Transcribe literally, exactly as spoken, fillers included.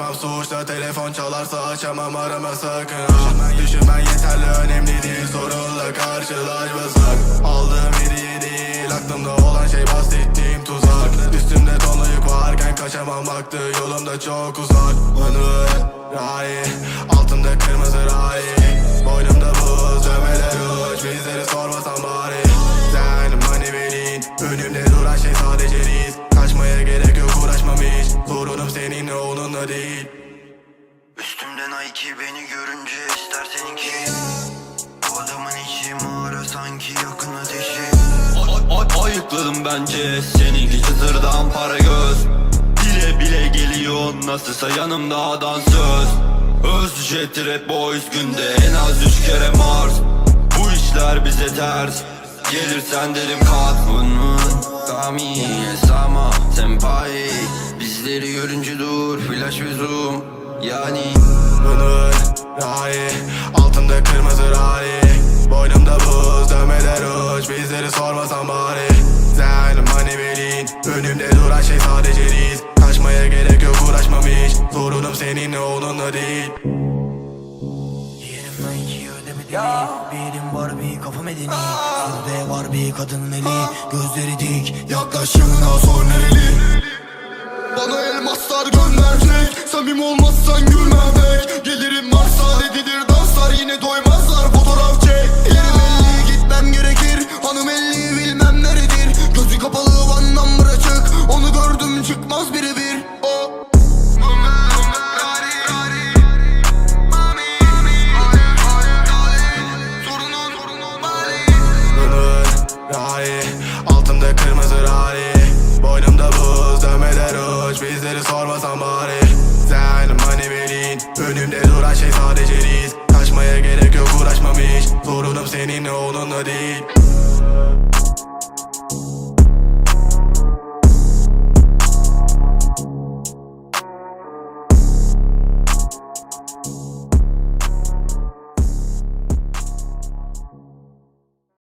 açmam, suçta telefon çalarsa açamam, arama sakın. Düşünmen düşünmen yeterli, önemli değil, sorunla karşılaşmasak. Aldığım hediye değil, aklımda olan şey bahsettiğim tuzak. Üstümde tonlu yük varken kaçamam, baktı yolumda çok uzak. Anı rari, altımda kırmızı rari, boynumda buz dövmeler uç. Bizleri sormasan bari, sen manivelin, önümde duran şey sadece risk. Kaçmaya gerek yok, uğraşmam hiç, sorunum seninle onunla değil. Üstümden Nike, beni görünce ister seninki. Bu adamın içi mağara, sanki yakın ateşi. Ay, ay, ayıkladım bence seninki cızırdan para göz. Bile bile geliyor, nasılsa yanımda adansöz. Öz jeti rap boys, günde en az üç kere Mars. Bu işler bize ters, gelirsen derim kat. Bunun kami sama senpai, bizleri görünce dur flash ve zoom. Yani bunun rari, altımda kırmızı rari, boynumda buz dövmeler uç. Bizleri sormasan bari, sen manivelin, önümde duran şey sadece risk. Kaçmaya gerek yok, uğraşmam hiç, sorunum seninle onunla değil. Yerim Nike, ödemedi değil, benim Barbie kafa medeni. Sırda var bir kadının eli, gözleri dik, yaklaş yanına sor nereli. Bana elmaslar gönderecek, samim olmazsan gülmem pek. Gelirim Mars'a, ne gelir danslar, yine doymazlar, fotoğraf çek. Yerim elli, gitmem gerekir, hanım elli bilmem neredir. Gözü kapalı vandan bırakık, onu gördüm çıkmaz biri. Altımda kırmızı rari, boynumda buz dövmeler uç. Bizleri sormasan bari, sen manivelin, önümde duran şey sadece risk. Kaçmaya gerek yok, uğraşmam hiç, sorunum seninle onunla değil.